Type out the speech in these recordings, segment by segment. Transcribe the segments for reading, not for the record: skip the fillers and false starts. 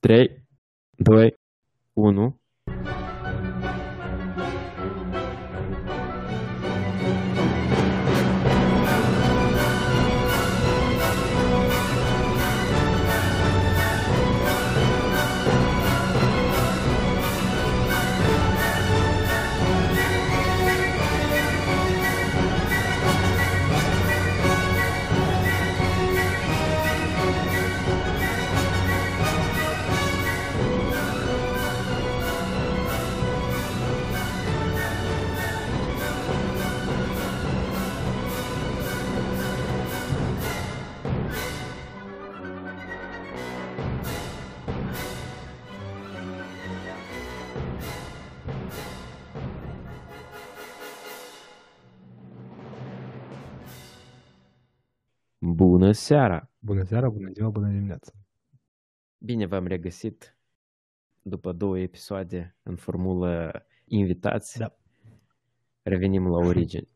3, 2, 1... Bună seara! Bună seara, bună ziua, bună dimineața! Bine v-am regăsit după două episoade în formulă invitați. Da. Revenim la origini.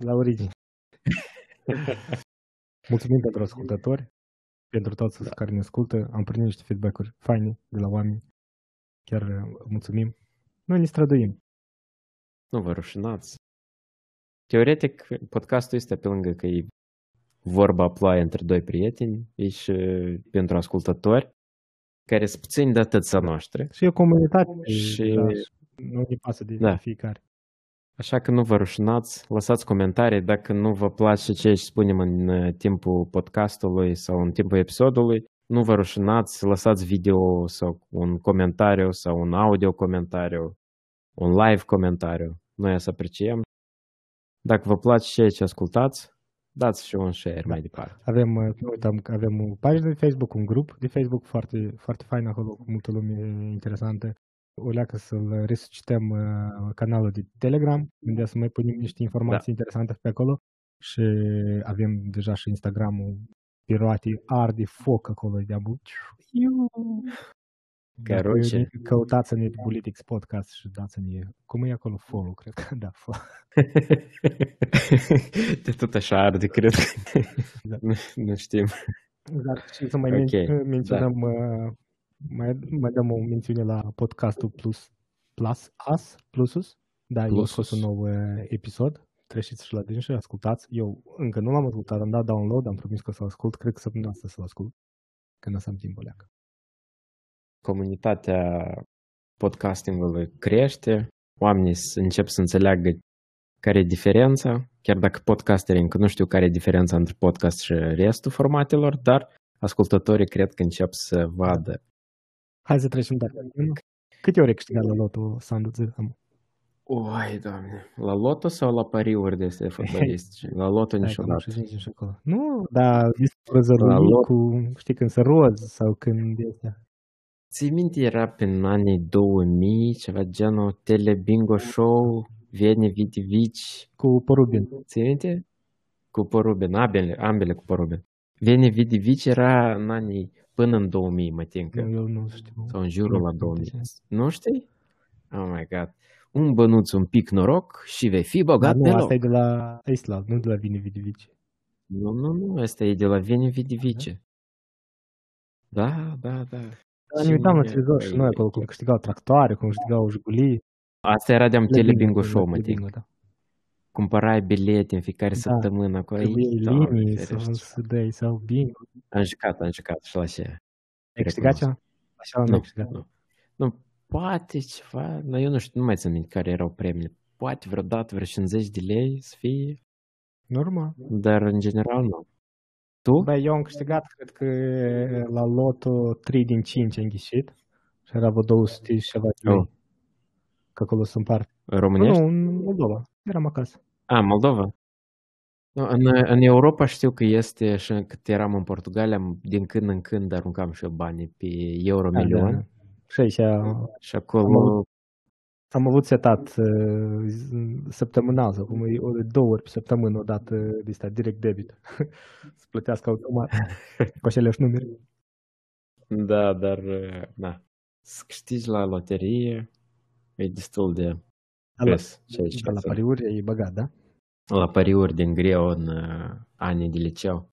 La origini. Mulțumim pentru ascultători, pentru toți care ne ascultă. Am primit niște feedback-uri faine de la oameni. Chiar mulțumim. Noi ne străduim. Nu vă rușinați. Teoretic, podcastul este pe lângă că e vorba ploaie între doi prieteni, e și pentru ascultători, care sunt puțini de atâția noștri. Și e o comunitate și da, nu ne pasă de fiecare. Așa că nu vă rușinați, lăsați comentarii dacă nu vă place ce spunem în timpul podcastului sau în timpul episodului. Nu vă rușinați, lăsați video sau un comentariu sau un audio comentariu, un live comentariu. Noi să apreciem. Dacă vă place ceea ce ascultați, dați și un share mai departe. Avem o pagină de Facebook, un grup de Facebook foarte, foarte fain acolo, cu multă lume interesantă. O leacă să-l resuscităm canalul de Telegram, unde să mai punem niște informații interesante pe acolo. Și avem deja și Instagram-ul, piroate arde foc acolo de abu. Caroce. Căutați-ne Politics Podcast și dați-ne, cum e acolo, follow, cred că, da, follow. De tot așa arde, cred că, nu știm. Dar și să mai menționăm, mai dăm o mențiune la podcastul Plus Plus. Da, e scos un nou episod, treceți și la din și ascultați. Eu încă nu l-am ascultat, am dat download, am promis că o să-l ascult, cred că săptămâna asta să-l ascult, când o să am timp o leacă. Comunitatea podcastingului crește, oamenii încep să înțeleagă care e diferența, chiar dacă podcasterii încă nu știu care e diferența între podcast și restul formatelor, dar ascultătorii cred că încep să vadă. Hai să trecem de acolo. Câte ori ai câștigat la loto, Sandu? Oi, Doamne, la loto sau la pariuri de astea fotbalistice? La loto niciodată. Nu, dar știi când se roz sau când de astea. Ții minte, era prin anii 2000, ceva genul Telebingo Show, Vieni Viti Vici. Cu Porubin. Ții minte? Cu Porubin, ambele cu Porubin. Vieni Viti Vici era în anii până în 2000, mă tincă. Eu nu știu. Sau în jurul la 2000. Nu știi? Oh my God. Un bănuț, un pic noroc și vei fi bogat pe loc. Asta e de la Isla, nu de la Vieni Viti Vici. Nu, asta e de la Vieni Viti Vici. Da. Ne uitam la televizor și noi acolo, cum câștigau tractoare, cum câștigau jugulii. Asta era de-am Telebingo Show, mă tinc. Cumpărai bilete în fiecare săptămână. Acolo. Linii sau dăi sau bingo. Am jucat și la ce. Ai câștigat ceva? Așa nu am câștigat. Nu, poate ceva, dar eu nu știu, nu mai țin minte care erau premiile. Poate vreodată vreo 50 de lei să fie. Normal. Dar în general nu. Tu? Băi, eu am câștigat, cred că la loto 3 din 5 am ghișit și era vreo 200 și ceva de lei. Că acolo se împart. Românești? Nu, în Moldova. Eram acasă. Moldova? No, în Europa știu că este și cât eram în Portugalia, din când în când aruncam și eu banii pe Euromilion. Da. Și aici și acolo... Am avut setat săptămânal, sau cum e, două ori pe săptămână, odată de stat, direct debit. Să plătească automat cu aceleași numere. Da, dar, să câștigi la loterie e destul de pes. La pariuri e băgat, da? La pariuri din greu în anii de liceu.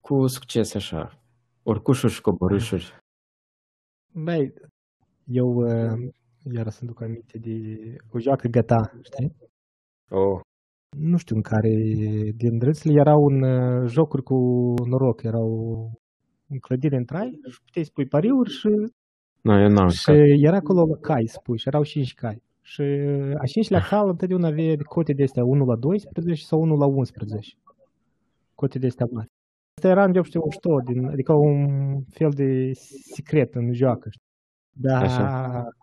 Cu succes așa. Orcușuri și coborâșuri. Băi, eu iară să-mi duc aminte de o joacă GTA, știi? Oh. Nu știu în care din drățile erau în jocuri cu noroc, erau în clădire în trai și puteai spui pariuri și... No, eu n-am și era acolo cai spui și erau 5 cai. Și a 5-lea cal întotdeauna avea cote de astea 1 la 12 sau 1 la 11. Cote de astea mari. Asta era în știu, din, adică un fel de secret în joacă. Dar așa.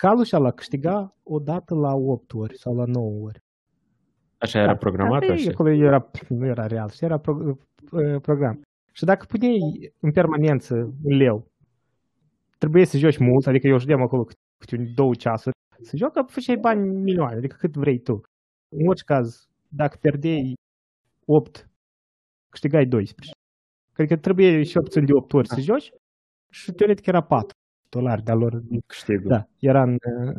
Calul și ala câștiga o dată la 8 ori sau la 9 ori. Așa era programat? Așa? Acolo era, nu era real, era program. Și dacă puneai în permanență un leu, trebuie să joci mult, adică eu judeam acolo câte 2 ceasuri, să joacă, făceai bani milioane, adică cât vrei tu. În orice caz, dacă pierdeai 8, câștigai 12. Cred că trebuie și opțiuni de 8 ori să joci și teoretic era $4 de-a lor. Da, era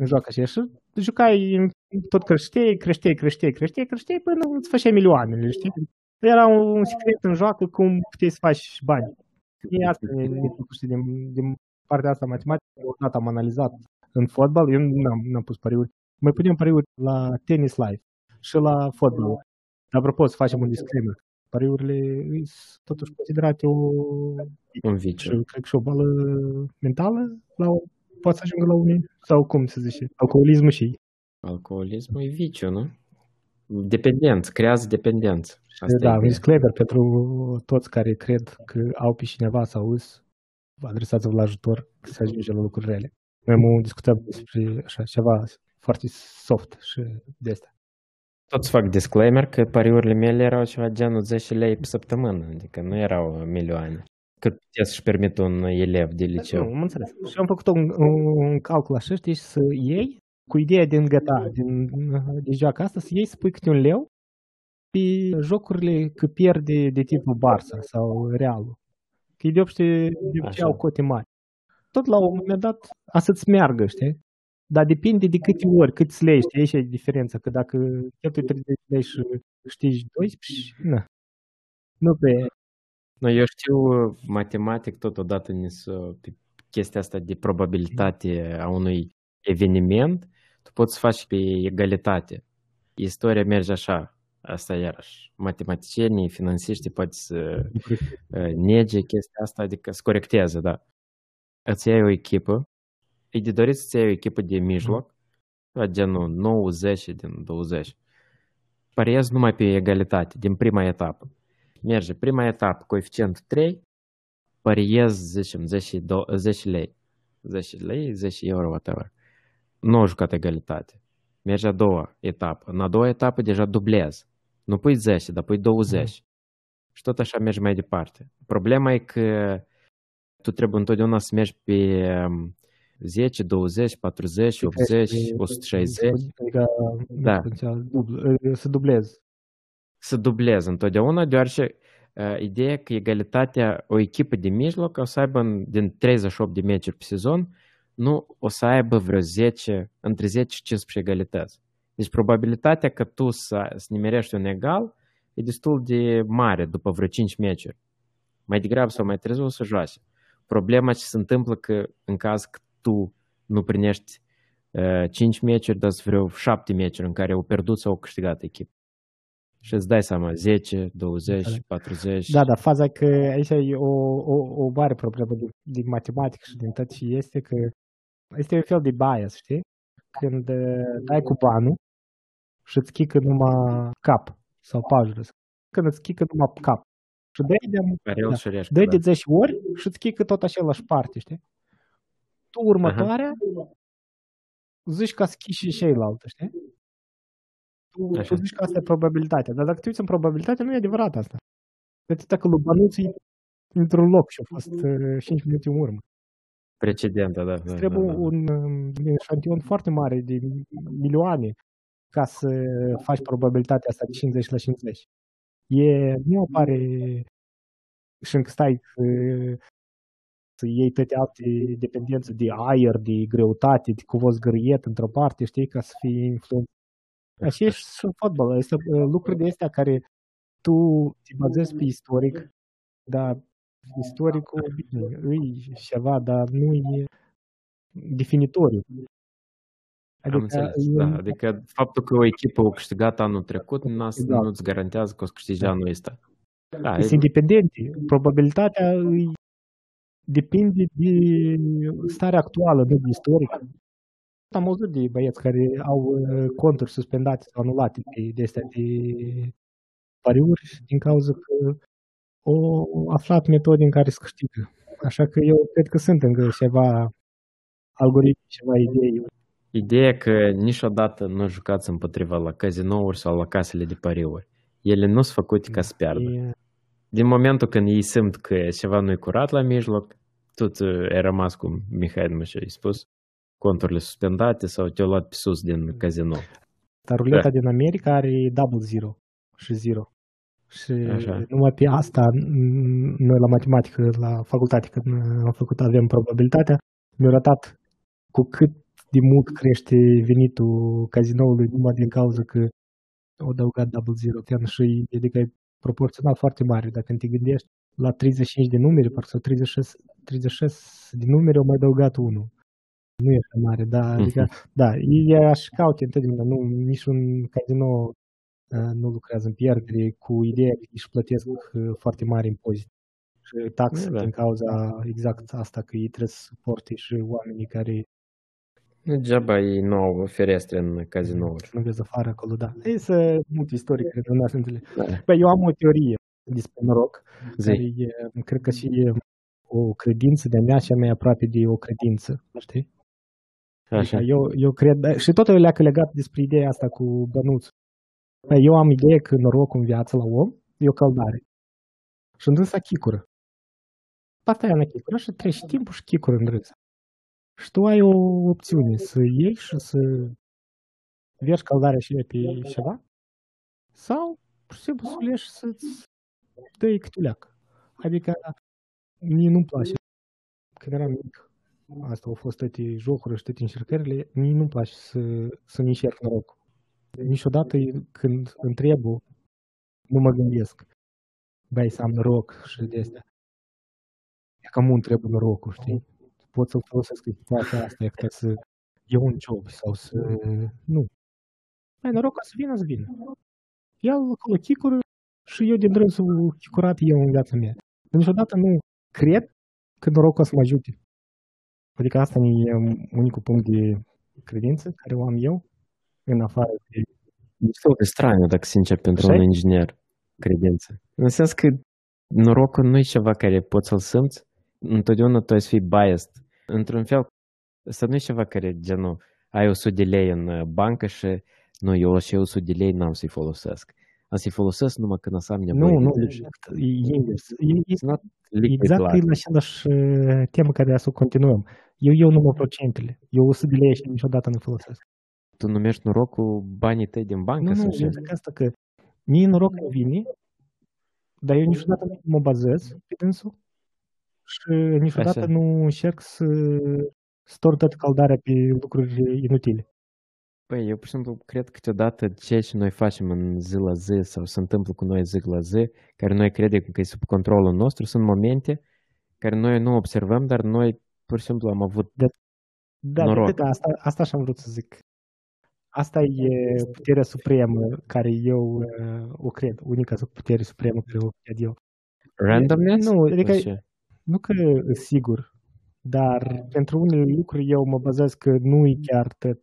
în joacă așa și jucai, tot creșteai până îți făceai milioanele, știi? Era un secret în joacă cum puteai să faci bani. E asta, din partea asta matematică, odată am analizat în fotbal, eu n-am pus pariuri. Mai punem pariuri la Tennis Live și la fotbal. Apropo, să facem un disclaimer. Pariurile sunt totuși considerate un viciu. Cred că și o boală mentală poate să ajungă la unii, sau cum se zice, alcoolismul și... Alcoolismul e viciu, nu? Dependență, creează dependență. Da, un disclaimer pentru toți care cred că au pe cineva sau us, adresați-vă la ajutor că se ajunge la lucruri reale. Noi am discutat despre așa, ceva foarte soft și de asta. Tot să fac disclaimer că pariurile mele erau ceva genul 10 lei pe săptămână, adică nu erau milioane. Cât putea să-și permit un elev de liceu. Nu, mă înțeles. Și am făcut un calcul așa, știi, să iei, cu ideea din GTA, de joaca asta, să iei să pui câte un leu pe jocurile că pierde de tipul Barça sau Realul. Că de obște au cote mari. Tot la un moment dat a să-ți meargă, știi? Dar depinde de câte ori, cât lei, știi, aici e diferența, că dacă cheltui 30 lei și câștigi 12, na. Nu pe... No, eu știu matematic totodată pe chestia asta de probabilitate a unui eveniment, tu poți să faci pe egalitate. Istoria merge așa, asta iarăși. Matematicienii, finanțiștii poate să nege chestia asta, adică să corectează, da. Îți iei o echipă, e de dorit să-ți iei o echipă de mijloc, la genul 90 din 20. Pariezi numai pe egalitate, din prima etapă. Merge prima etapă, coeficient 3, pariezi, zicem, 10 lei. 10 lei, 10 euro, whatever. Nu au jucat egalitate. Merge a doua etapă. În a doua etapă deja dublezi. Nu pui 10, dar pui 20. Și tot așa mergi mai departe. Problema e că tu trebuie întotdeauna să mergi pe 10, 20, 40, 80, 160. Adică da. Să dublezi. Să dublezi întotdeauna, deoarece ideea că egalitatea, o echipă de mijloc o să aibă din 38 de meciuri pe sezon, nu o să aibă vreo 10, între 10 și 15 egalități. Deci probabilitatea că tu să nimerești un egal e destul de mare după vreo 5 meciuri. Mai degrabă sau mai târziu o să joace. Problema ce se întâmplă că în caz că tu nu primești 5 meciuri, dar sunt vreo 7 meciuri în care au pierdut sau au câștigat echipa. Și îți dai seama, 10, 20, 40... Da, dar faza că aici e o mare problemă din matematică și din tot ce este, că este un fel de bias, știi? Când dai cu banul și îți chică numai cap sau pajură. Când îți chică numai cap. Și dai de 10 ori și îți chică tot același parte, știi? Tu următoarea zici că schi și ceilaltă, știi? Tu zici că asta e probabilitatea, dar dacă te uiți în probabilitatea, nu e adevărat asta. Pentru că lui Bănuții într-un loc și a fost 5 minute în urmă. Precedentă, da. Trebuie un eșantion foarte mare de milioane ca să faci probabilitatea asta de 50 la 50. Nu apare și încă stai să iei toate alte dependențe de aer, de greutate, de cuvos gâriet într-o parte, știi, ca să fii influențat. Așa și în fotbal. Este lucruri de astea care tu te bazezi pe istoric, dar Istoricul, bine, e ceva, dar nu e definitoriu. Adică, adică faptul că o echipă a câștigat anul trecut nu-ți garantează că o să câștige anul ăsta. Da, sunt independente. Probabilitatea îi depinde de starea actuală, nu de istorică. Am auzit de băieți care au conturi suspendate sau anulate de astea de pariuri din cauza că au aflat metode în care se câștigă. Așa că eu cred că sunt încă ceva algoritmi, ceva idei. Ideea că niciodată nu jucați împotriva la cazinouri sau la casele de pariuri. Ele nu sunt făcute ca să piardă. Din momentul când ei simt că ceva nu e curat la mijloc, tot ai rămas cum Mihai Mășa a spus, conturile suspendate sau te-au luat pe sus din cazino. Dar ruleta din America are double zero și zero. Și așa. Numai pe asta, noi la matematică, la facultate, când am făcut, avem probabilitatea, mi-a arătat cu cât de mult crește venitul cazinoului numai din cauza că au adăugat double zero. Și adică e proporțional foarte mare. Dacă te gândești la 35 de numere, sau 36 de numere, au mai adăugat 1. Nu e așa mare, dar adică, da, ei aș caute întotdeauna. Nu, niciun casino nu lucrează în pierdere cu ideea că își plătesc foarte mari impozite și taxe din cauza exact asta, că ei trebuie să suporte și oamenii care... Degeaba ei nu au ferestre în cazinouri. Nu vezi afară acolo, da. Ei să multe istorie, cred că nu aș înțelege. Bă, eu am o teorie despre noroc, care e, cred că și e o credință de-a mea și a mai aproape de o credință, știi? Așa. Eu cred, și totul leacă legat despre ideea asta cu bănuțul. Eu am ideea că norocul în viață la om e o căldare. Și în râns chicură. Partea aia în chicură și treci timpul și chicură în râns. Și tu ai o opțiune să iei și să vergi căldarea și pe ceva sau să busulești și să-ți dă-i cât uleac. Adică mie nu-mi place. Când eram mic, asta au fost toate jocuri și toate încercările, mie nu-mi place să-mi încerc norocul. Niciodată când întrebu, nu mă gândesc, băi, să am noroc și de astea. E cam un trebuie norocul, știi? Pot să-l folosesc în situația asta, ca să iau un job sau să... Nu. Mai norocul să vină, să vină. Iau acolo chicură și eu din drânsul chicurat eu în viața mea. Dar niciodată nu cred că norocul o să mă ajute. Adică asta e unicul punct de credință care o am eu. În afară de... E straniu, dacă sincer, pentru un inginer, credință. În sens că norocul nu e ceva care poți să-l simți, întotdeauna tu ai să fii biased. Într-un fel, să nu e ceva care, genul, ai 100 de lei în bancă și nu, eu și 100 de lei n-am să-i folosesc. Am să-i folosesc numai când o să am nevoie. Nu, exact. Exact, e la aceeași temă care să o continuăm. Eu numai procentele. Eu 100 de lei și niciodată nu folosesc. Tu numești norocul banii tăi din bancă? Nu, zic asta că mie noroc nu vine, dar eu niciodată nu mă bazez pe dânsul și niciodată nu încerc să stor toată caldarea pe lucruri inutile. Păi, eu, pur și simplu, cred că câteodată ceea ce noi facem în zi la zi sau se întâmplă cu noi zi la zi, care noi credem că e sub controlul nostru, sunt momente care noi nu observăm, dar noi, pur și simplu, am avut noroc. Da, asta și-am vrut să zic. Asta e puterea supremă care eu o cred, unica putere supremă care o cred eu. Randomness? Nu, adică nu că e sigur, dar pentru unele lucruri eu mă bazez că nu e chiar tot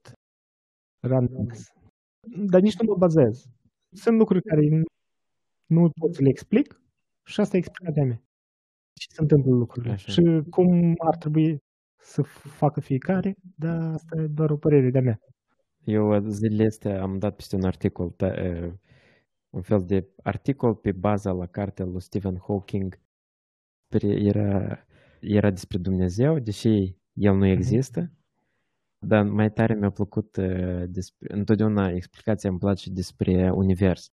randomness. Dar nici nu mă bazez. Sunt lucruri care nu pot să le explic și asta e explicația mea. Ce se întâmplă lucrurile și cum ar trebui să facă fiecare, dar asta e doar o părere de-a mea. Eu zilele astea am dat peste un articol, un fel de articol pe baza la cartea lui Stephen Hawking. Era despre Dumnezeu, deși el nu există, dar mai tare mi-a plăcut, întotdeauna explicația îmi place despre univers,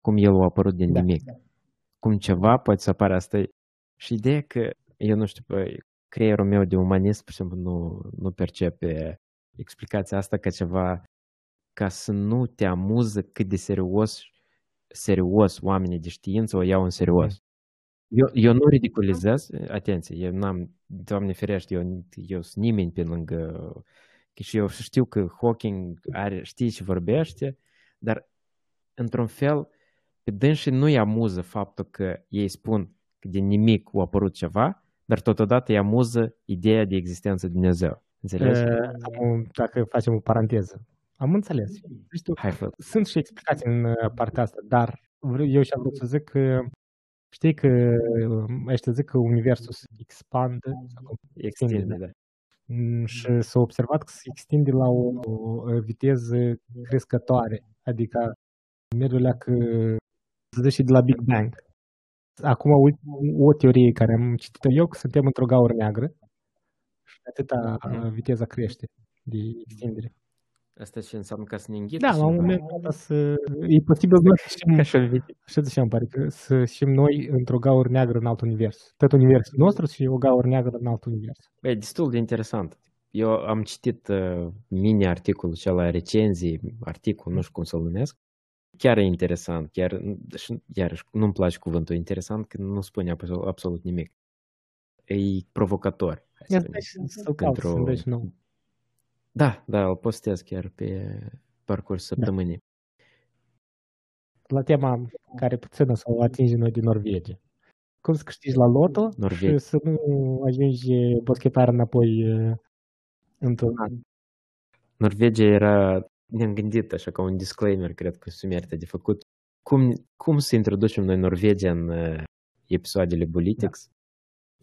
cum el a apărut din nimic, cum ceva poate să apară asta. Și ideea că, eu nu știu, creierul meu de umanist, pur și simplu, nu percepe explicația asta ca ceva ca să nu te amuză cât de serios oamenii de știință o iau în serios. Eu nu ridiculizez, atenție, eu n-am, Doamne ferește, eu sunt nimeni pe lângă, și eu știu că Hawking are, știe ce vorbește, dar într-un fel, pe dânsii nu-i amuză faptul că ei spun că din nimic a apărut ceva, dar totodată îi amuză ideea de existență de Dumnezeu. Înțelegi? Dacă facem o paranteză. Am înțeles. Știu, sunt și explicații în partea asta, dar eu și-am vrut să zic că știi că ăștia zic că universul se expandă, extinde, da. Și s-a observat că se extinde la o viteză crescătoare, adică mediul că se dă și de la Big Bang. Acum o teorie care am citit-o eu, că suntem într-o gaură neagră și atâta viteza crește de extindere. Asta ce înseamnă ca să ne înghită? Da, la un moment dat e posibil să zicem, pare că să știm noi într-o gaură neagră în alt univers. Tot universul nostru și o gaură neagră în alt univers. E destul de interesant. Eu am citit mini-articolul acela, recenzii, articol, nu știu cum să-l numesc. Chiar e interesant, chiar, iarăși, nu-mi place cuvântul, interesant că nu spune absolut nimic. E provocator. Da, îl postez chiar pe parcurs săptămânii. La tema care puțină să atinge noi din Norvegia. Cum să câștigi la loto și să nu ajungi boschetar înapoi într-un an. Norvegia era, ne-am gândit așa ca un disclaimer, cred că se merită de făcut. Cum să introducem noi Norvegia în episoadele Politics? Da.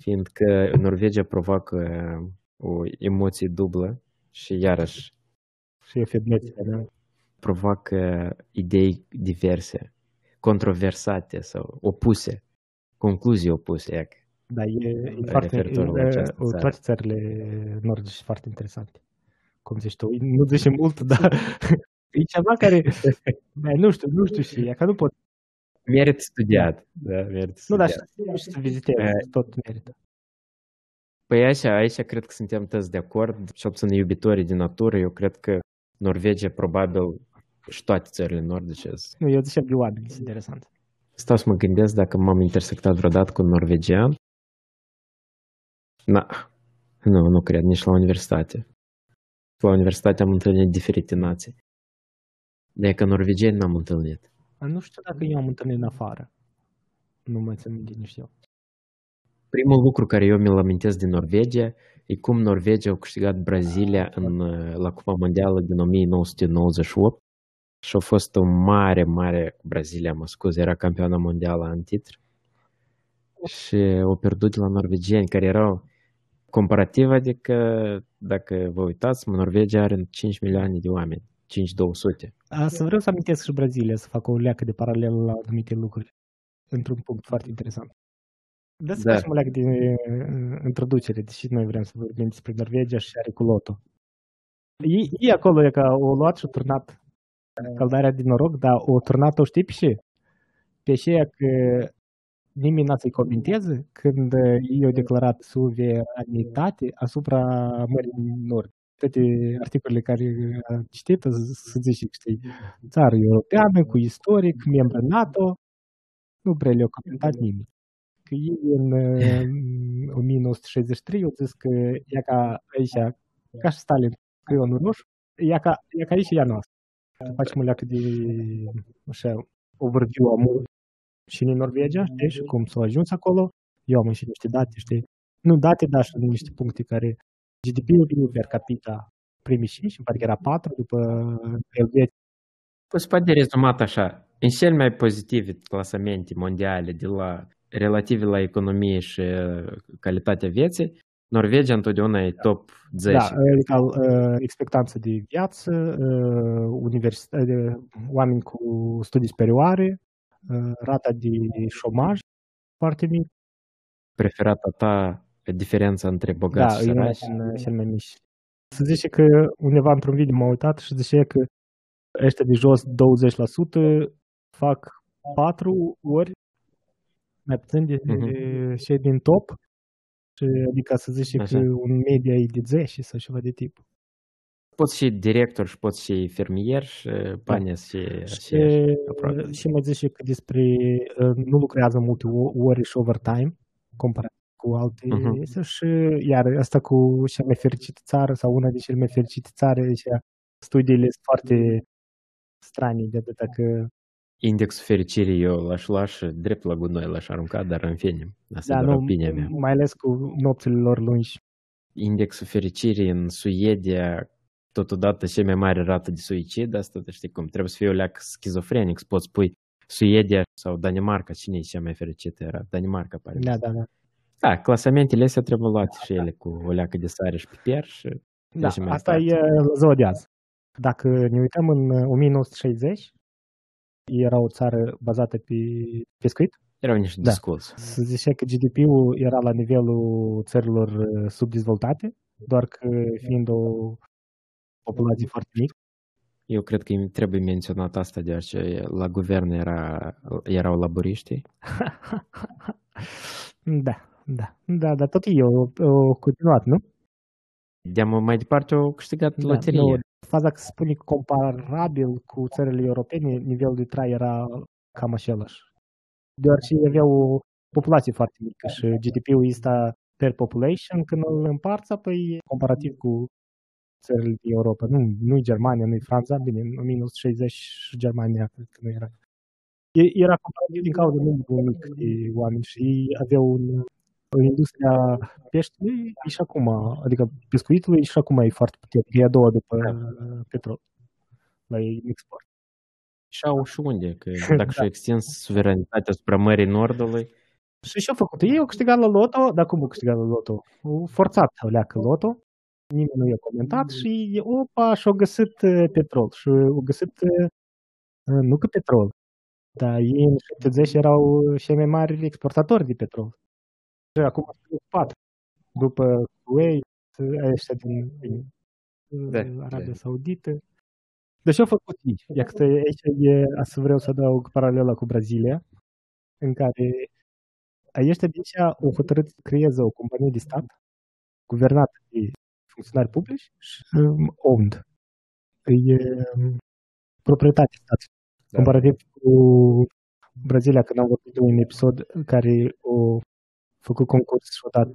Fiindcă Norvegia provoacă o emoție dublă. Și iarăși provoacă idei diverse, controversate sau opuse, concluzii opuse. Da, e foarte, toate țările nordice sunt foarte interesante. Cum zici tu, nu zici mult, dar e ceva care, nu știu și ea, că nu pot. Merit studiat. Da, merit studiat. Nu, dar și să vizitezi, tot merită. Păi aici cred că suntem toți de acord, cel puțin iubitorii de natură, eu cred că Norvegia probabil și toate țările nordice. Nu, eu ziceam de oameni, este interesant. Stau să mă gândesc dacă m-am intersectat vreodată cu un norvegian. Nu cred, nici la universitate. La universitate am întâlnit diferite nații. De că norvegieni n-am întâlnit. Nu știu dacă eu am întâlnit în afară. Nu mă țin minte nici eu. Primul lucru care eu mi-l amintesc din Norvegia e cum Norvegia a câștigat Brazilia la Cupa Mondială din 1998 și a fost o mare Brazilia, era campioana mondială în titri și au pierdut la norvegieni care erau comparativ, adică dacă vă uitați, Norvegia are 5 milioane de oameni, 5200. Să vreau să amintesc și Brazilia, să fac o leacă de paralel la anumite lucruri într-un punct foarte interesant. Da. Facem o leacă de introducere, deși noi vrem să vorbim despre Norvegia și are cu loto. E acolo e că o luat și o turnat căldarea din noroc, dar o turnat-o știi pe aceea că nimeni n-a să-i comenteze când ei au declarat suveranitate asupra Mării Nord. Toate articolele care am citit, să zici, știi, țară europeană, cu istoric, membră NATO, nu prea le-au comentat nimeni. Că ei în 1963 au zis că ea ca aici, ca și Stalin, creionul roșu, ea ca aici ea noastră. Facem o leacă de așa, overview amul și în Norvegia, știi, și cum s-au ajuns acolo. Eu am și niște date, știi, nu date, dar și niște puncte care GDP-ul per capita primii 5, parcă era 4 după Elveția. Poți poate rezumat așa, în cel mai pozitive clasamente mondiale de la relative la economie și calitatea vieții, Norvegia întotdeauna e top 10. Da, expectanță de viață, oameni cu studii superioare, rata de șomaj foarte mic. Preferata ta diferența între bogați și săraci? Da, e cel mai mic. Se zice că undeva într-un video m-a uitat și zice că ăștia de jos 20% fac 4 ori mai puțin de și din top, și, adică să zici că un media e de 10 sau ceva de tip. Poți și director și poți și fermier și banii și mai zice că despre nu lucrează multe ori și overtime comparat cu alte și iar asta cu cea mai fericită țară sau una din cele mai fericite țară, studiile sunt foarte stranii de atât că indexul fericirii eu l-aș lua drept la gunoi, l-aș arunca, dar în fine, asta e doar opinia mea. Mai ales cu nopțile lor lungi. Indexul fericirii în Suedia, totodată cea mai mare rată de suicid, asta te știi cum, trebuie să fii o leacă schizofrenic, să poți spui Suedia sau Danemarca, cine e cea mai fericită era? Danemarca, pare. Da. Da, clasamentele astea trebuie luate și ele cu o leacă de sare și piper și... Da, asta e ziua de azi. Dacă ne uităm în 1960, era o țară bazată pe pescuit. Erau niște discuții. Da. Se zicea că GDP-ul era la nivelul țărilor subdezvoltate, doar că fiind o populație foarte mică. Eu cred că trebuie menționat asta, deoarece la guvern erau laburiștii. Da, dar tot eu o continuat, nu? De-am mai departe o câștigat loterie. Nu, faza că se spune comparabil cu țările europene, nivelul de trai era cam același. Deoarece aveau o populație foarte mică și GDP-ul ăsta per population, când îl împarți, apoi comparativ cu țările din Europa. Nu Germania, nu Franța, bine, în 1960 Germania, cred că nu era. Era comparativ din cauza numărului mic de oameni și aveau industria peștelui și acum, adică pescuitului și acum e foarte puternică, e a doua după petrol la export. Și au și unde, că dacă și-au extins suveranitatea asupra Mării Nordului. Și ce-au făcut? Ei au câștigat la loto, dar cum au câștigat la loto? Au forțat să leacă loto, nimeni nu i-a comentat și opa, și-au găsit petrol. Și au găsit, nu că petrol, dar ei în 70 erau cei mai mari exportatori de petrol. Acum sunt 4, după Kuwait, ăștia din Arabia Saudită. Deci au făcut aici, vreau să adaug paralela cu Brazilia, în care ăștia de aici au hotărât să creeze o companie de stat, guvernată de funcționari publici și owned. E proprietatea statului. Da. Comparativ cu Brazilia, când am vorbit de un episod care o făcut concurs și-au dat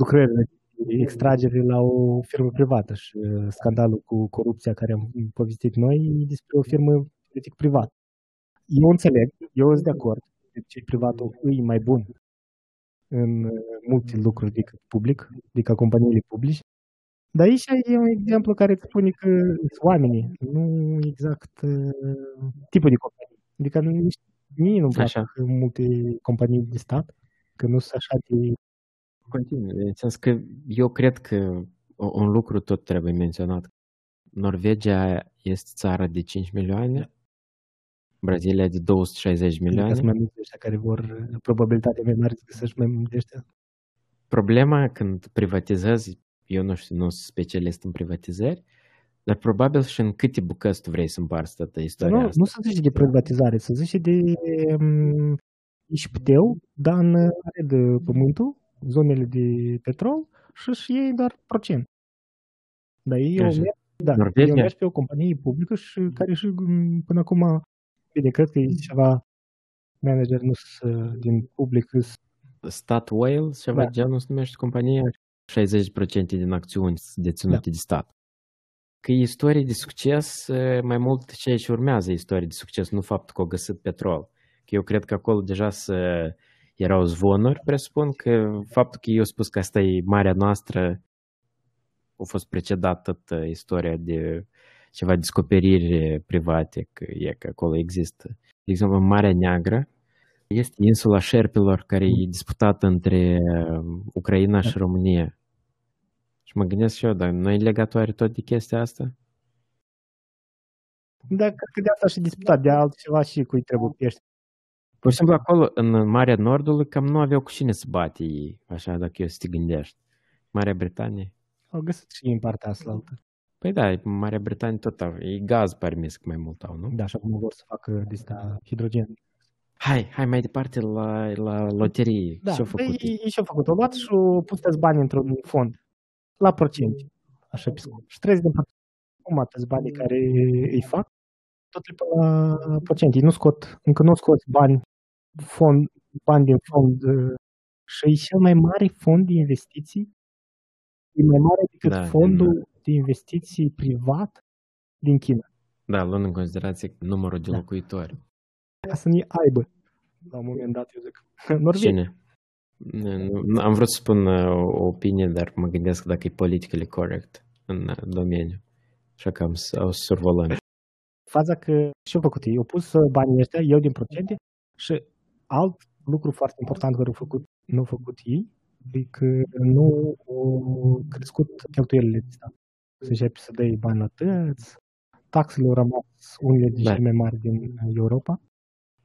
lucrările de extragere la o firmă privată și scandalul cu corupția care am povestit noi despre o firmă politic privată. Eu înțeleg, eu sunt de acord, deci privatul e mai bun în multe lucruri decât public, decât companiile publice, dar aici e un exemplu care îți spune că oamenii, nu exact tipul de companie. Adică nici nu fac multe companii de stat, că nu sunt așa de... Continuu, în sens că eu cred că un lucru tot trebuie menționat. Norvegia este țara de 5 milioane, Brazilia de 260 milioane. Sunt mai mulți ăștia care vor probabilitatea mai mare să-și mai mulți ăștia. Problema când privatizezi, eu nu sunt specialist în privatizări, dar probabil și în câte bucăți tu vrei să împarți toată istoria asta. Nu se zice de privatizare, se zice de... Își puteau, dar în are de pământul, zonele de petrol și ei doar procent. Dar ei merg pe o companie publică și care și până acum, bine, cred că e ceva manager nu din public. Stat Oil, ceva genul se numește compania, 60% din acțiuni deținute de stat. Că e istorie de succes, mai mult ceea ce urmează istorie de succes, nu faptul că au găsit petrol. Că eu cred că acolo deja erau zvonuri, presupun, că faptul că eu spus că asta e marea noastră a fost precedată toată istoria de ceva descoperiri private, că acolo există. De exemplu, Marea Neagră este insula Șerpilor, care e disputată între Ucraina și România. Și mă gândesc și eu, dar nu e legatoare tot de chestia asta? Da, cred că de asta și disputat, de altceva și cui trebuie pește. Pur și simplu, acolo, în Marea Nordului, cam nu aveau cu cine să bate ei, așa, dacă eu să te gândești. Marea Britanie. Au găsit și în partea asta. Păi da, Marea Britanie tot au, e gaz permis mai mult au, nu? Da, așa cum vor să facă hidrogen. Hai mai departe la loterie. Da, ce-au făcut? Și-au făcut, au luat și-au pus bani într-un fond, la procent. așa pe scurt. Și trăiesc din cum atâți banii care îi fac, tot le până la procentii. Nu scot, încă nu scoți bani din fond. Și cel mai mare fond de investiții e mai mare decât fondul de investiții privat din China. Da, luând în considerație numărul de locuitori. Să ne aibă, la un moment dat, eu zic. Norvegia. Am vrut să spun o opinie, dar mă gândesc dacă e politically correct în domeniu. Așa că o să survolăm. Faza că ce-au făcut ei? Au pus banii ăștia, eu din procente, și alt lucru foarte important care nu au făcut ei, e că nu au crescut cheltuielile de stat. Să începi să dai bani atâți, taxele au rămas unele de cele mai mari din Europa.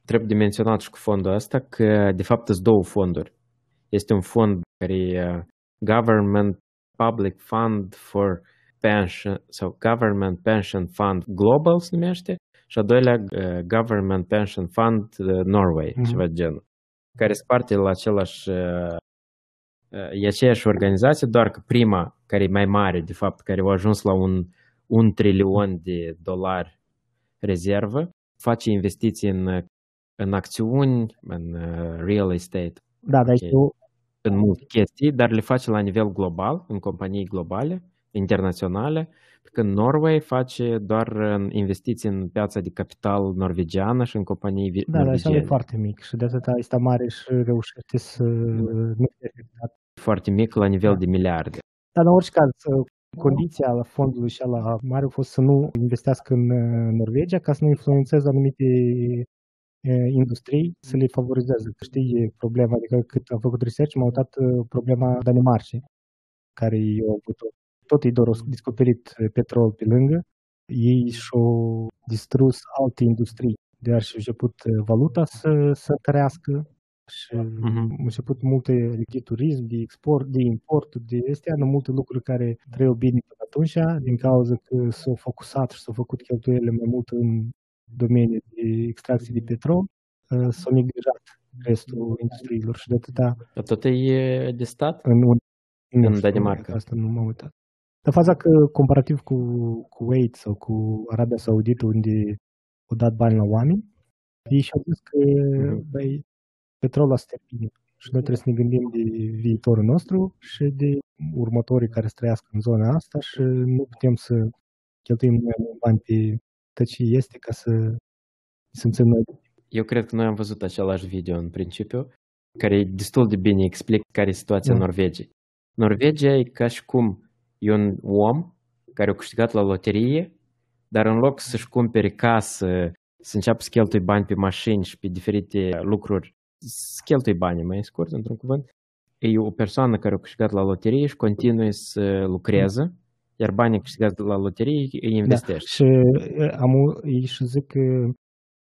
Trebuie de menționat și cu fondul ăsta că, de fapt, sunt două fonduri. Este un fond care e Government Public Fund for Pension, sau Government Pension Fund Global se numește, și a doilea Government Pension Fund Norway, ceva genul, care sunt parte la același, e aceeași organizație, doar că prima, care e mai mare, de fapt, care a ajuns la un trilion de dolari rezervă, face investiții în acțiuni, în real estate, în multe chestii, dar le face la nivel global, în companii globale, internaționale, când Norway face doar investiții în piața de capital norvegiană și în companii norvegiene. Da, dar e foarte mic și de atâta este mare și reușește să nu fie efectat. Foarte mic la nivel de miliarde. Da, în orice caz, condiția la fondului și la mare a fost să nu investească în Norvegia ca să nu influențeze anumite industrii, să le favorizeze. Știi problema, adică cât am făcut research, m-a uitat problema Danemarcei, care i-a avut tot ei doar au descoperit petrol pe lângă, ei și-au distrus alte industrii, de-ar și-au început valuta să crească și au început multe de turism, de export, de import, de astea, multe lucruri care trăiau bine până atunci, din cauza că s-au focusat și s-au făcut cheltuielile mai mult în domenii de extracție de petrol, s-au neglijat restul industriilor și de atâta. Dar tot e de stat? În Danemarca. Asta nu m-am uitat. Dar faza că, comparativ cu Kuwait sau cu Arabia Saudită, unde au dat bani la oameni, ei și-au zis că petrolul ăsta e bine și noi trebuie să ne gândim de viitorul nostru și de următorii care să trăiască în zona asta și nu putem să cheltuim bani pe tot ce este ca să simțim noi. Eu cred că noi am văzut același video în principiu, care e destul de bine explic care e situația Norvegiei. Norvegia e ca și cum e un om care a câștigat la loterie, dar în loc să-și cumpere casă, să înceapă să cheltuie bani pe mașini și pe diferite lucruri, să cheltuie bani, mai scurt, într-un cuvânt, e o persoană care a câștigat la loterie și continuă să lucreze, iar banii câștigați de la loterie îi investește. Și și zic că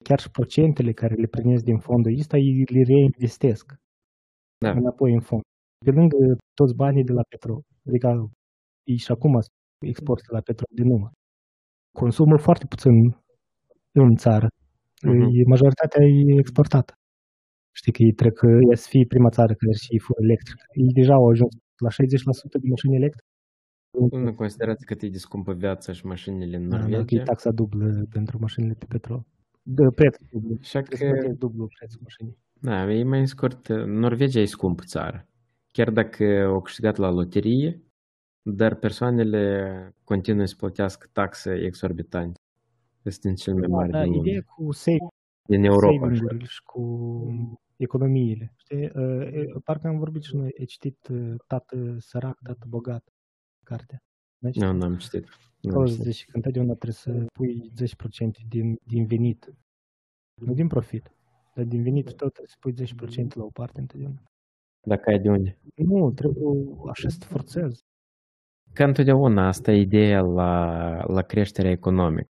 chiar și procentele care le primesc din fondul ăsta, ei le reinvestesc înapoi în fond. Pe lângă toți banii de la petrol, adică ei și acum exportă la petrol din urmă. Consumă foarte puțin în țară. Majoritatea e exportată. Știi că ei trec, ea să fie prima țară care și fură electric. Ei deja au ajuns la 60% de mașini electrice. Nu considerați cât e de scumpă viața și mașinile în Norvegia? Da, că e taxa dublă pentru mașinile pe petrol. De preț dublu. Așa că e dublu prețul mașinii. Da, e mai în scurt. Norvegia e scumpă țară. Chiar dacă au câștigat la loterie, dar persoanele continuă să plătească taxe exorbitante. Este din cel mai mare din lume. Ideea cu din Europa, și cu economiile. Știi? Parcă am vorbit și noi, ai citit Tată sărac, tată bogat, cartea. Nu, n-am citit. Și când totdeauna trebuie să pui 10% din venit. Nu din profit, dar din venit tot trebuie să pui 10% la o parte întotdeauna. Dacă ai de unde? Nu, trebuie așa să te forțezi. Ca întotdeauna, asta e ideea la creșterea economică.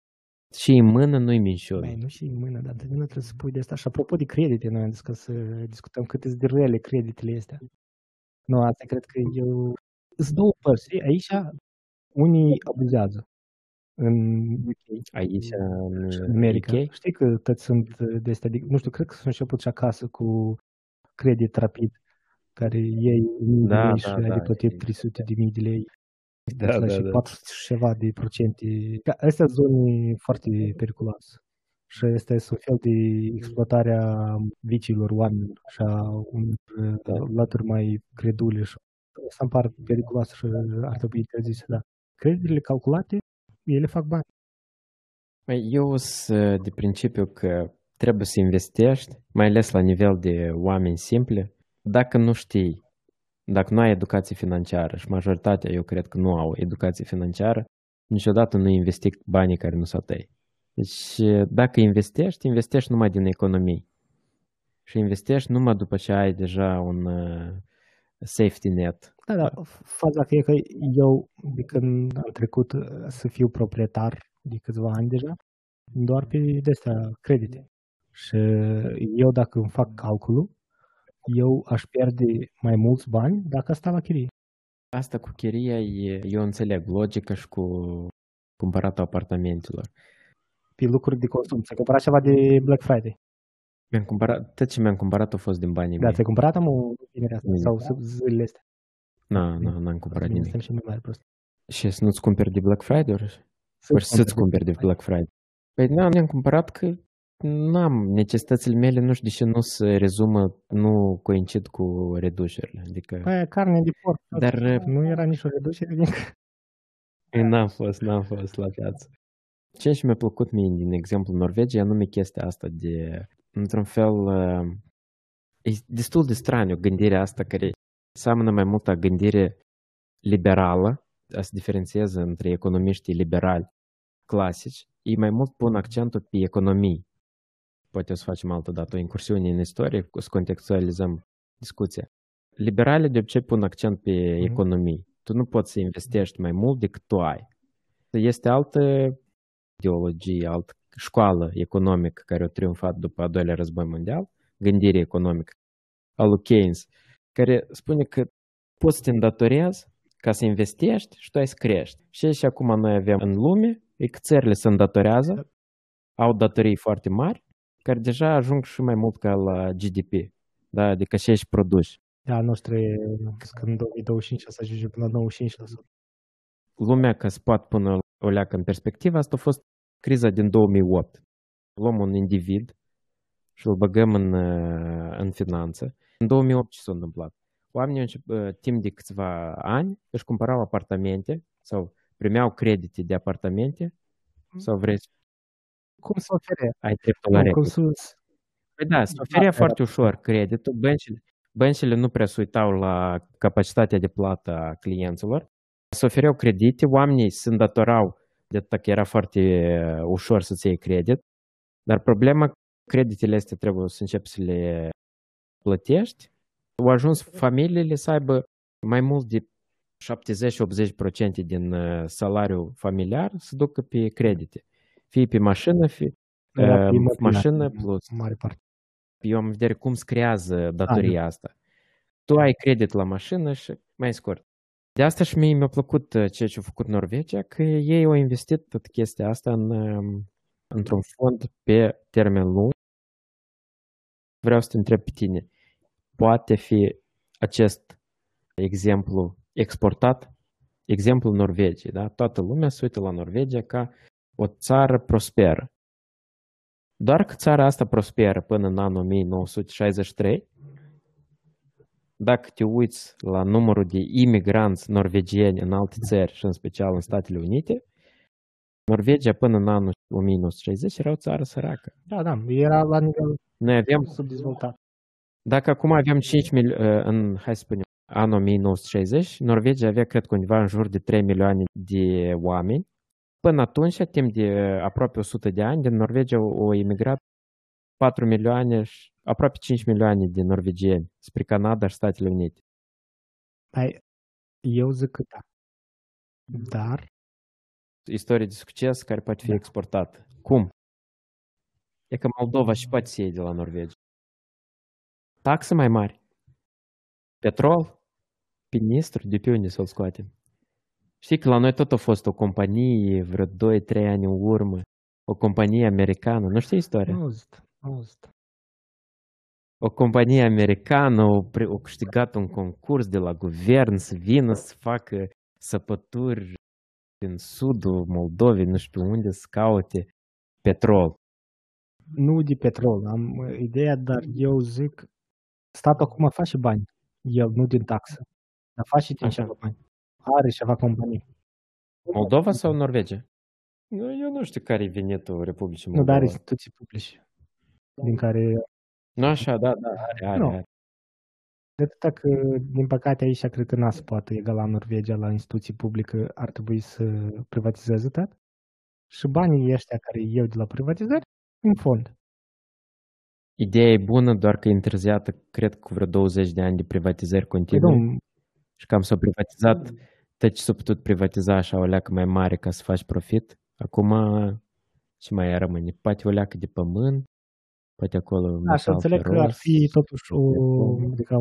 Și în mână nu-i minciună. Nu și în mână, dar întotdeauna trebuie să pui de asta. Și apropo de credite, noi am zis că să discutăm cât sunt de rele creditele astea. Nu, asta cred că eu... Sunt două părți. Aici unii abuzează. În UK. Aici, în America. UK? Știi că toți sunt de astea. Nu știu, cred că sunt început și acasă cu credit rapid, care iei 1.000 de lei și ai de plătit 300.000 de lei. Da, și 40% Da, astea sunt zone foarte periculoase. Și asta este un fel de exploatare a viciilor oamenilor și a unor laturi mai credule. Și asta îmi pare periculoasă și ar trebui interzise, da. Crederile calculate, ele fac bani. Eu sunt de principiu că trebuie să investești, mai ales la nivel de oameni simple, dacă nu știi, dacă nu ai educație financiară, și majoritatea eu cred că nu au educație financiară, niciodată nu investi banii care nu s-au tăi. Deci dacă investești, investești numai din economii și investești numai după ce ai deja un safety net. Da, da, faza e că eu de când am trecut să fiu proprietar de câțiva ani deja, doar pe de-astea credite. Și eu dacă îmi fac calculul, eu aș pierde mai mulți bani dacă stau la chirie. Asta cu chiria eu înțeleg logica și cu cumpăratul apartamentelor. Pe lucruri de consum. Ți-ai cumpărat ceva de Black Friday? Tot ce mi-am cumpărat a fost din banii mei. Da, ți-ai cumpărat amul vinerea asta sau zilele astea? Nu, n-am cumpărat nimic. Și să nu-ți cumperi de Black Friday? Ori să-ți cumperi de Black Friday? Păi nu, mi-am cumpărat că n-am necesitățile mele, nu știu de ce nu se rezumă, nu coincid cu reducerile. Adică... Aia, carne de porc. Dar nu era nici o reducere? N-am fost la piață. Ce și mi-a plăcut mie din exemplu Norvegia, anume chestia asta de, într-un fel, e destul de straniu gândirea asta care seamănă mai mult a gândire liberală, a se diferențieze între economiștii liberali clasici, ei mai mult pun accentul pe economii. Poate o să facem altă dată o incursiune în istorie, o să contextualizăm discuția. Liberalii de obicei pun accent pe economii. Tu nu poți să investești mai mult decât tu ai. Este altă ideologie, altă școală economică care a triumfat după al doilea război mondial, gândire economică, al lui Keynes, care spune că poți să te îndatorezi ca să investești și tu ai să crești. Și acum noi avem în lume, e că țările se îndatorează, au datorii foarte mari, care deja ajung și mai mult ca la GDP, da? Adică și ești produși. Da, noștri, când în 2025 să ajunge până la 95%. Lumea că se poate până o leacă în perspectivă, asta a fost criza din 2008. Luăm un individ și îl băgăm în finanță. În 2008 ce s-a întâmplat? Oamenii timp de câțiva ani își cumpărau apartamente sau primeau credite de apartamente sau vrei să... Cum se ofere? Ai dreptul la replică. Păi da, se oferea foarte ușor creditul. Băncile nu prea se uitau la capacitatea de plată a clienților. Se ofereau credite, oamenii se îndatorau, de atât că era foarte ușor să-ți iei credit, dar problema, creditele astea trebuie să începi să le plătești. Au ajuns familiile să aibă mai mult de 70-80% din salariul familiar să ducă pe credite. Fie pe mașină, mașină plus. Mare parte. Eu am în vedere cum se creează datoria asta. Tu ai credit la mașină și mai scurt. De asta și mie mi-a plăcut ceea ce a făcut Norvegia, că ei au investit tot chestia asta într-un fond pe termen lung. Vreau să te întreb pe tine, poate fi acest exemplu exportat? Exemplul Norvegiei, da? Toată lumea se uită la Norvegia ca o țară prosperă. Doar că țara asta prosperă până în anul 1963, dacă te uiți la numărul de imigranți norvegieni în alte țări și în special în Statele Unite, Norvegia până în anul 1960 era o țară săracă. Da, da, era la nivel subdezvoltat. Dacă acum avem 5 milioane, hai să spunem, anul 1960, Norvegia avea, cred că undeva în jur de 3 milioane de oameni. Până atunci, timp de aproape 100 de ani, din Norvegia au emigrat 4 milioane și aproape 5 milioane de norvegieni spre Canada și Statele Unite. Eu zic că da. Dar? Istorie de succes care poate fi exportată. Cum? E că Moldova și poate să iei de la Norvegia. Taxe mai mari. Petrol? Pe Nistru? De pe unde să-l scoatem? Știi că la noi tot a fost o companie vreo 2-3 ani în urmă. O companie americană. Nu știi istoria? Nu. O companie americană a câștigat un concurs de la guvern să vină să facă săpături din sudul Moldovei, nu știu unde, să caute petrol. Nu de petrol, am ideea, dar eu zic, statul acum face bani, el nu din taxă, dar face din ceva bani. Are ceva companii. Moldova sau Norvegia? Eu nu știu care e venitul Republicii Moldova. Nu, dar are instituții publice din care... Nu așa, da, are. De atâta că, din păcate, aici cred că n-a să poată egala Norvegia la instituții publică, ar trebui să privatizeze tot. Și banii ăștia care iau de la privatizări, în fond. Ideea e bună, doar că e întârziată, cred, cu vreo 20 de ani de privatizări continue. Și cam s-au privatizat, deci s-au putut privatiza așa o leacă mai mare ca să faci profit. Acum, ce mai rămâne? Poate o leacă de pământ, poate acolo... Da, să înțeleg că ar fi totuși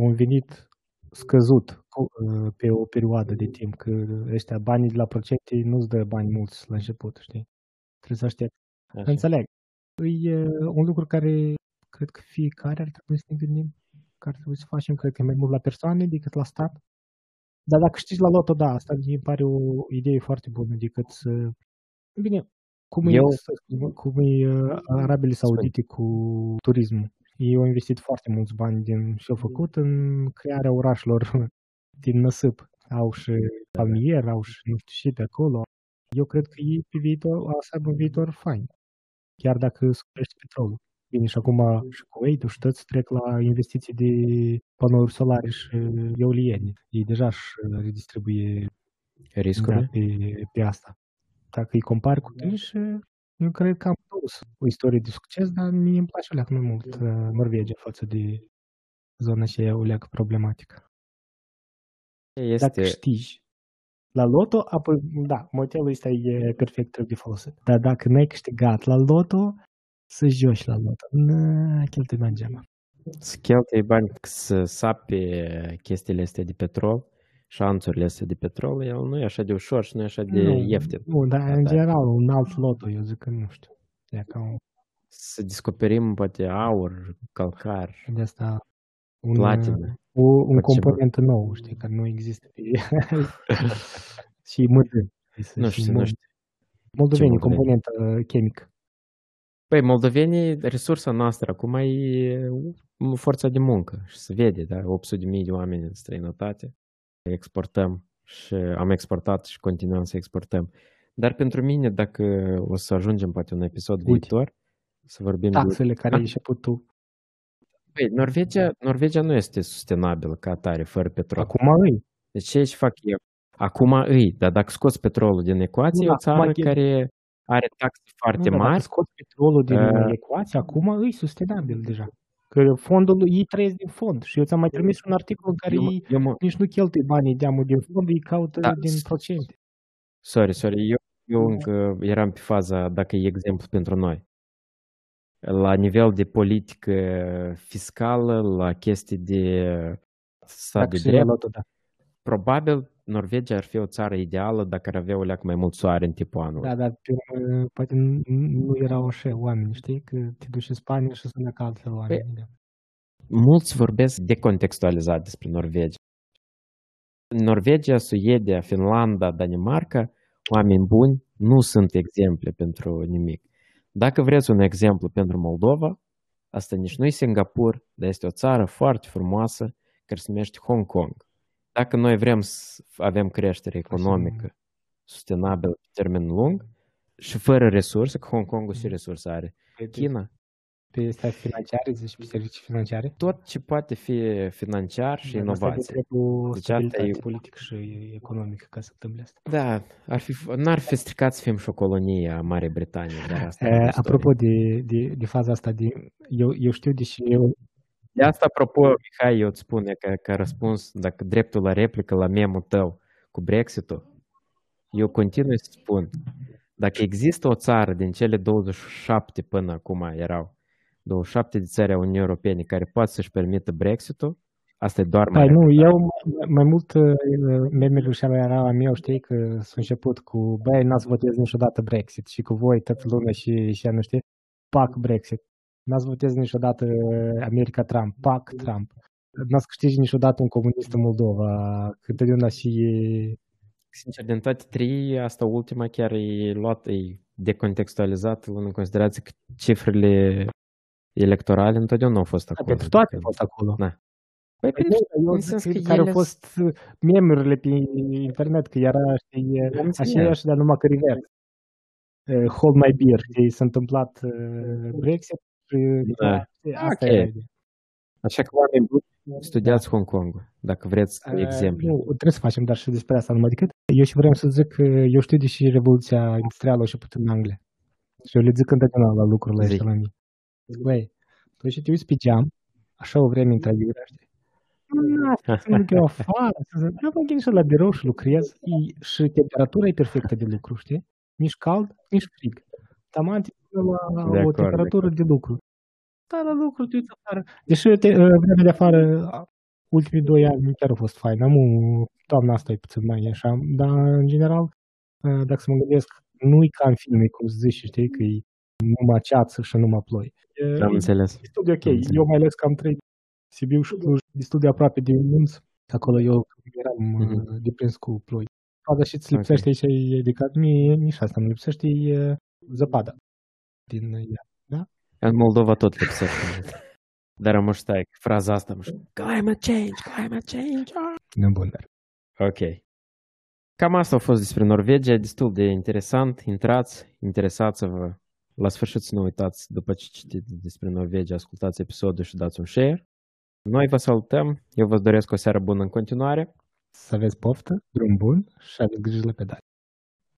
un venit scăzut pe o perioadă de timp, că ăștia banii de la procente nu-ți dă bani mulți la început, știi? Trebuie să aștept. Așa. Înțeleg. E un lucru care cred că fiecare ar trebui să ne gândim, că ar trebui să facem, cred că mai mult la persoane decât la stat. Dar dacă știți la loto, da, asta îmi pare o idee foarte bună decât să... Bine, cum e Arabele Saudite cu turismul. Ei au investit foarte mulți bani și-au făcut în crearea orașelor din năsip. Au și palmier, au și nu știu ce pe acolo. Eu cred că ei pe viitor o să aibă un viitor fain, chiar dacă scurește petrolul. Bine, și acum și Kuwait-ul și toți trec la investiții de panouri solare și eoliene. Ei deja își redistribuie riscurile pe asta. Dacă îi compari cu ei, eu cred că am pus o istorie de succes, dar mie îmi place o leacă mai mult Norvegia față de zona aceea, o leacă problematică. Este... Dacă știi la loto, apoi, da, motelul ăsta e perfect, trebuie folosit. Dar dacă n-ai câștigat la loto, să joci la loto. Nu, cheltui bani geama. Să cheltui bani, să sape chestiile astea de petrol, șanțurile astea de petrol, el nu e așa de ușor și nu e așa de ieftin. Nu, dar în general, un alt loto, eu zic că nu știu. E ca un... Să descoperim, poate, aur, calcar, de asta platină. Un component nou, știi, care nu există. Și mândră. Nu știu. Moldovenii, componentă chimică. Păi, moldovenii, resursa noastră acum e forța de muncă. Și se vede, da? 800.000 de oameni în străinătate. Exportăm și am exportat și continuăm să exportăm. Dar pentru mine, dacă o să ajungem poate un episod viitor, să vorbim... Taxele care ai început tu. Păi, Norvegia nu este sustenabilă ca atare, fără petrol. Acum îi. Deci ce își fac eu? Acum îi, dar dacă scoți petrolul din ecuație, e o țară care are taxe foarte mari. Dacă scoți petrolul din ecuație, acum îi sustenabil deja. Că fondul, ei trăiesc din fond. Și eu ți-am mai trimis un articol în care ei nici nu cheltuie banii deamul din fond, ei caută din procente. Sorry, eu încă eram pe faza dacă e exemplu pentru noi. La nivel de politică fiscală, la chestii de stat de drept, probabil Norvegia ar fi o țară ideală dacă ar avea o leacă mai mult soare în tipul anului. Da, dar poate nu erau așa oameni, știi? Că te duci în Spania și sună ca altfel oameni. Păi, mulți vorbesc decontextualizat despre Norvegia. Norvegia, Suedia, Finlanda, Danimarca, oameni buni, nu sunt exemple pentru nimic. Dacă vreți un exemplu pentru Moldova, asta nici nu e Singapur, dar este o țară foarte frumoasă care se numește Hong Kong. Dacă noi vrem să avem creștere economică sustenabilă pe termen lung și fără resurse, că Hong Kongul și resurse are, China. Pe stat financiare, zici, pe servicii financiare? Tot ce poate fi financiar și inovație. Deci asta e politică și economică ca să întâmple asta. Da, n-ar fi stricat să fim și o colonie a Marii Britanii. Apropo de faza asta, eu știu deși eu... De asta, apropo, Mihai, eu îți spun că răspuns, dacă dreptul la replică la meme-ul tău cu Brexit-ul, eu continui să spun, dacă există o țară din cele 27 până acum erau, 27 de țări a Uniunii Europene care poate să-și permită Brexit-ul, asta e doar mai... Nu, eu mai mult meme-urile și alea erau a meu, știi, că s-a început cu, băi, n-ați votez niciodată Brexit și cu voi, toată lumea și nu știu, pac Brexit. N-ați votez niciodată America Trump, pac Trump. N-ați câștigi niciodată un comunist în Moldova, că totdeauna și Sincer, din toate trei, asta ultima chiar e luat, e decontextualizat, luând în considerație că cifrele electorale întotdeauna au fost acolo. Pentru toate au fost acolo. Da. Păi, în sens că care au fost meme-urile pe internet, că era așa, dar numai că revers. Hold my beer, că s-a întâmplat Brexit. Da. Asta okay. Era. Așa că oamenii studiați Hong Kong, dacă vreți exemple. Nu, trebuie să facem, dar și despre asta numai decât. Eu și vreau să zic că eu știu deși Revoluția Industrială a început în Anglia. Și eu le zic întotdeauna la lucrurile ăștia la mine. Băi, tu și te uiți pe geam, așa o vreme într-adevăr, știi? Să nu te afară, mă gândi și la birou și lucrez și temperatura e perfectă de lucru, știi? Nici cald, nici frig. Taman te la o temperatură de lucru. Da, la lucru, tu uiți afară. Deși vremea de afară, ultimii 2 ani chiar a fost faină. Nu, toamna asta e puțin mai așa, dar în general, dacă să mă gândesc, nu-i ca în filme, cum se zice, știi, că e numai ceață și numai ploi. Am înțeles. Destul de ok. Eu mai ales că am trăit Sibiu și Cluj, destul de aproape de munți. Acolo eu eram deprins cu ploi. Zăpada și îți lipsește aici, e dedicat mie, nici asta îmi lipsește, e zăpada din ea. În Moldova tot lipsește. Dar am uștai, fraza asta am uștai. Climate change! Nebun. Ok. Cam asta a fost despre Norvegia, destul de interesant. Intrați, interesați-vă. La sfârșit să nu uitați, după ce citiți despre Norvegia, ascultați episodul și dați un share. Noi vă salutăm, eu vă doresc o seară bună în continuare. Să aveți poftă, drum bun și aveți grijă la pedale.